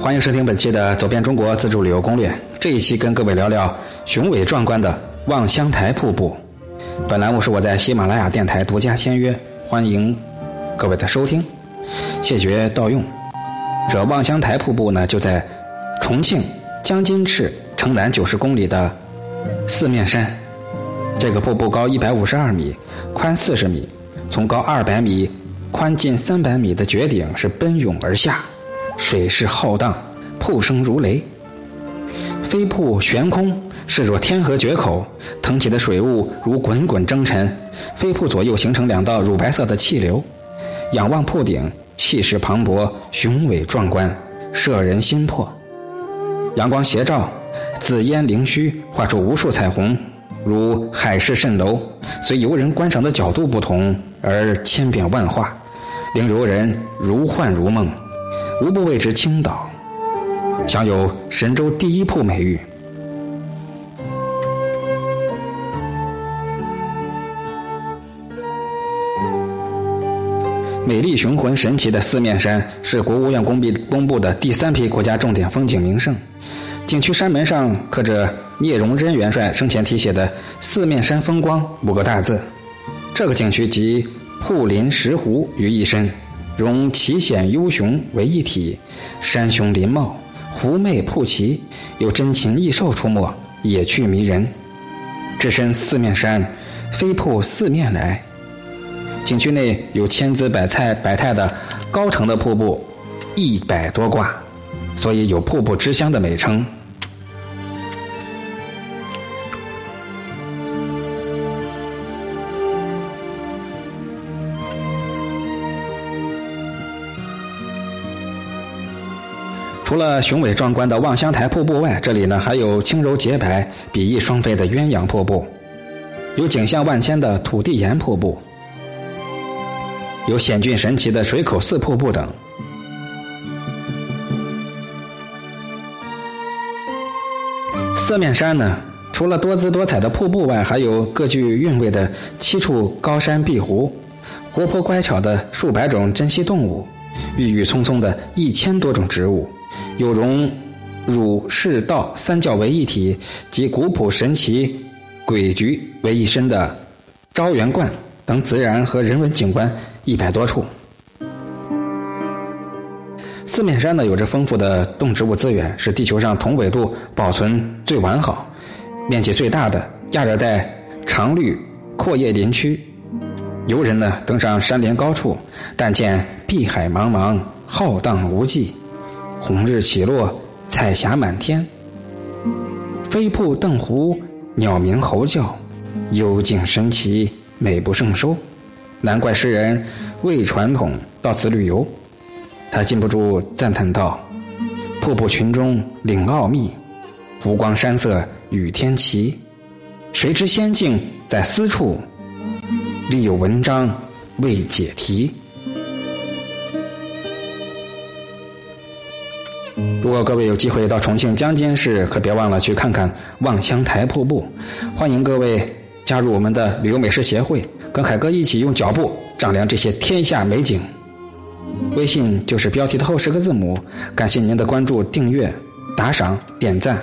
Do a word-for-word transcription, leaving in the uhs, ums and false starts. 欢迎收听本期的走遍中国自助旅游攻略，这一期跟各位聊聊雄伟壮观的望乡台瀑布。本栏目是我在喜马拉雅电台独家签约，欢迎各位的收听，谢绝盗用。这望乡台瀑布呢，就在重庆江津市城南九十公里的四面山。这个瀑布高一百五十二米，宽四十米，从高二百米、宽近三百米的绝顶是奔涌而下，水势浩荡，瀑声如雷，飞瀑悬空，势若天河决口，腾起的水雾如滚滚蒸尘，飞瀑左右形成两道乳白色的气流。仰望瀑顶，气势磅礴，雄伟壮观，摄人心魄。阳光斜照，紫烟凌虚，画出无数彩虹，如海市蜃楼，随游人观赏的角度不同而千变万化，令游人如幻如梦，无不为之倾倒，享有神州第一瀑美誉。美丽雄浑神奇的四面山是国务院公布公布的第三批国家重点风景名胜。景区山门上刻着聂荣臻元帅生前题写的四面山风光五个大字，这个景区集瀑林石湖于一身，融奇险幽雄为一体，山雄林茂，湖媚瀑奇，有珍禽异兽出没，野趣迷人。置身四面山，飞瀑四面来。景区内有千姿百态百态的高成的瀑布一百多挂，所以有瀑布之乡的美称。除了雄伟壮观的望乡台瀑布外，这里呢还有轻柔洁白、比翼双飞的鸳鸯瀑布，有景象万千的土地岩瀑布，有险峻神奇的水口寺瀑布等。四面山呢，除了多姿多彩的瀑布外，还有各具韵味的七处高山碧湖，活泼乖巧的数百种珍稀动物，郁郁葱葱的一千多种植物，有融儒释道三教为一体及古朴神奇诡谲为一身的昭元观等自然和人文景观一百多处。四面山呢有着丰富的动植物资源，是地球上同纬度保存最完好、面积最大的亚热带常绿阔叶林区。游人呢登上山林高处，但见碧海茫茫，浩荡无际，红日起落，彩霞满天，飞瀑邓湖，鸟鸣猴叫，幽静神奇，美不胜收。难怪诗人魏传统到此旅游，他禁不住赞叹道：“瀑布群中领奥秘，湖光山色与天齐，谁知仙境在斯处，立有文章为解题。”如果各位有机会到重庆江津市，可别忘了去看看望乡台瀑布。欢迎各位加入我们的旅游美食协会，跟海哥一起用脚步丈量这些天下美景。微信就是标题的后十个字母。感谢您的关注、订阅、打赏、点赞。